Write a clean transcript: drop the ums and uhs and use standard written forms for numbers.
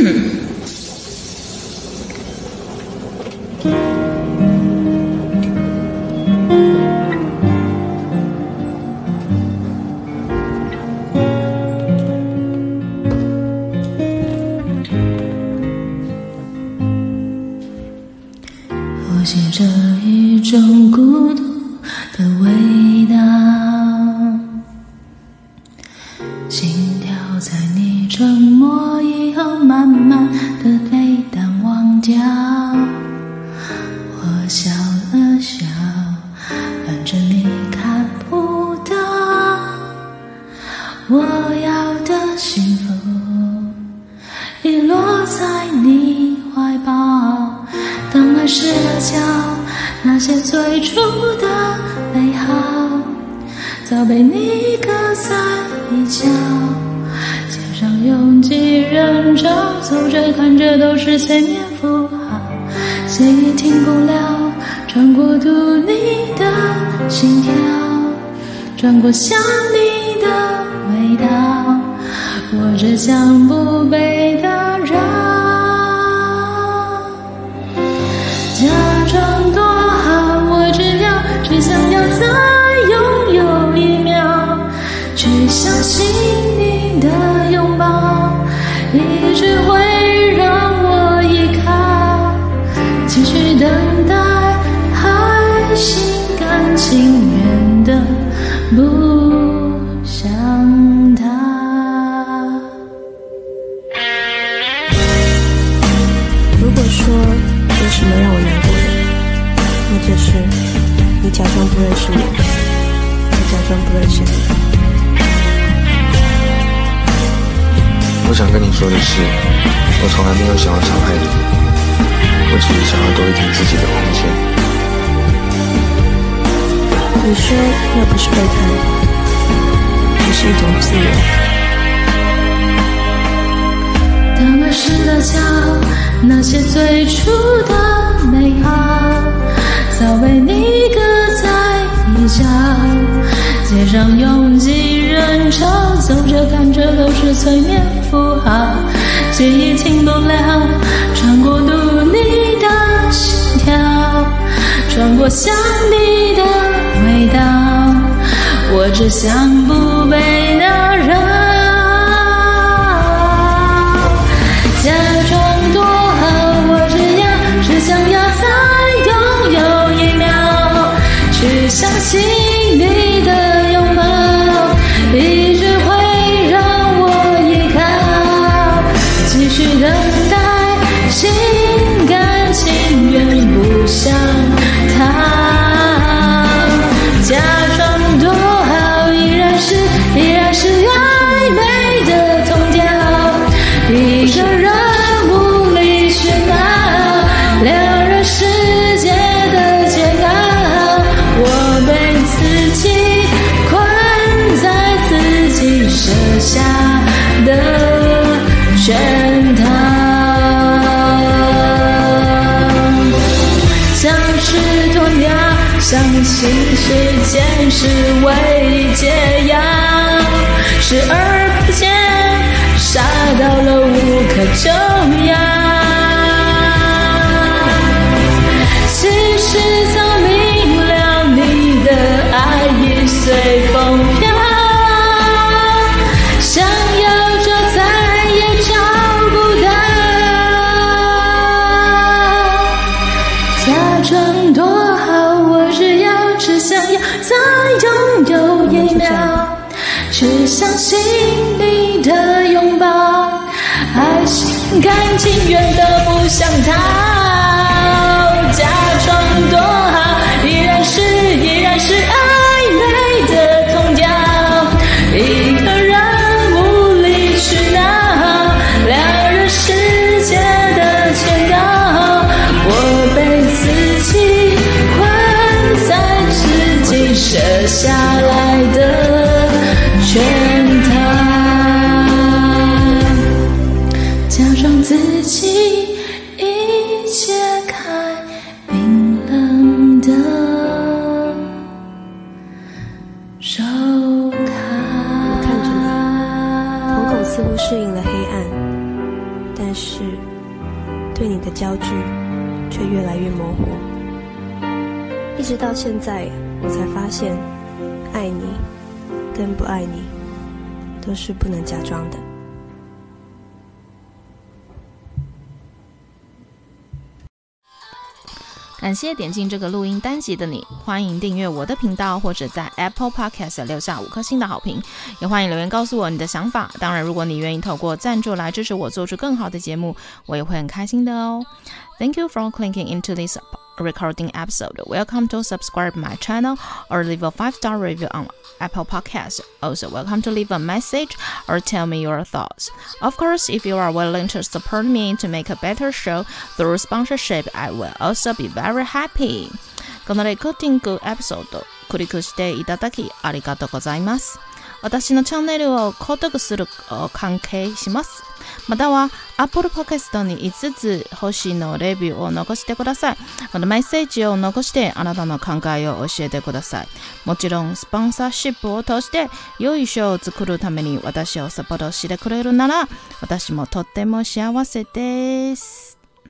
呼吸着一种孤独的味道，心跳在你沉默以后慢慢的被淡忘掉。我笑了笑，反正你看不到，我要的幸福遗落在你怀抱。当爱失焦，那些最初的美好早被你搁在一角。街上拥挤人潮，走着看着都是千年符号，谁也停不了穿过读你的心跳，穿过想你的味道，我只想不被打扰。假装多好，我只想要再拥有一秒，去相信你的拥抱，一直会让我依靠，继续等待，还心甘情愿的不想他。如果说有什么让我难过的，那就是你假装不认识我，我假装不认识你。我想跟你说的是，我从来没有想要伤害你，我只是想要多一点自己的空间。你说那不是背叛，只是一种自由。当爱失了焦，那些最初的美好早被你搁在一角。街上拥挤人潮，走着看着都是催眠符号，记忆停不了穿过读你的心跳，穿过想你的味道，我只想不被打扰。相信你的拥抱，一直会让我依靠，继续等待，心甘情愿不想逃。假装多好，依然是暧昧的同调，一个人无理取闹，两人世界的煎熬。我被自己困在自己设下的圈套，像是鸵鸟，相信时间是唯一解药，视而不见，傻到了无可救药。其实早明了，你的爱已随风飘，想要找再也找不到。假装多好，我只想要再拥有一秒，去相信你的拥抱，爱心甘情愿的不想逃。假装多好，依然是暧昧的同调，一个人无理取闹，两人世界的煎熬。我被自己困在自己设下来的圈套，假装自己一切开冰冷的手铐。我看着你，瞳孔似乎适应了黑暗，但视，对你的焦距却越来越模糊。一直到现在，我才发现，爱你跟不爱你都是不能假装的。感谢点进这个录音单集的你，欢迎订阅我的频道，或者在 Apple Podcast 留下5颗星的好评，也欢迎留言告诉我你的想法。当然，如果你愿意透过赞助来支持我做出更好的节目，我也会很开心的哦。Thank you for clicking into this recording episode. Welcome to subscribe my channel or leave a 5-star review on Apple Podcasts. Also, welcome to leave a message or tell me your thoughts. Of course, if you are willing to support me to make a better show through sponsorship, I will also be very happy. このレコーディングエピソードクリックしていただきありがとうございます。私のチャンネルを購読する関係します。または Apple Podcast に5つ星のレビューを残してください。またメッセージを残してあなたの考えを教えてください。もちろんスポンサーシップを通して良い賞を作るために私をサポートしてくれるなら私もとっても幸せです。